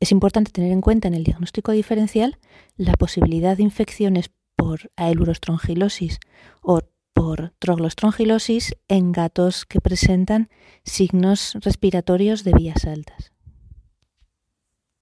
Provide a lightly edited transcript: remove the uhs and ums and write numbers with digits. Es importante tener en cuenta en el diagnóstico diferencial la posibilidad de infecciones por aelurostrongilosis o por troglostrongilosis en gatos que presentan signos respiratorios de vías altas.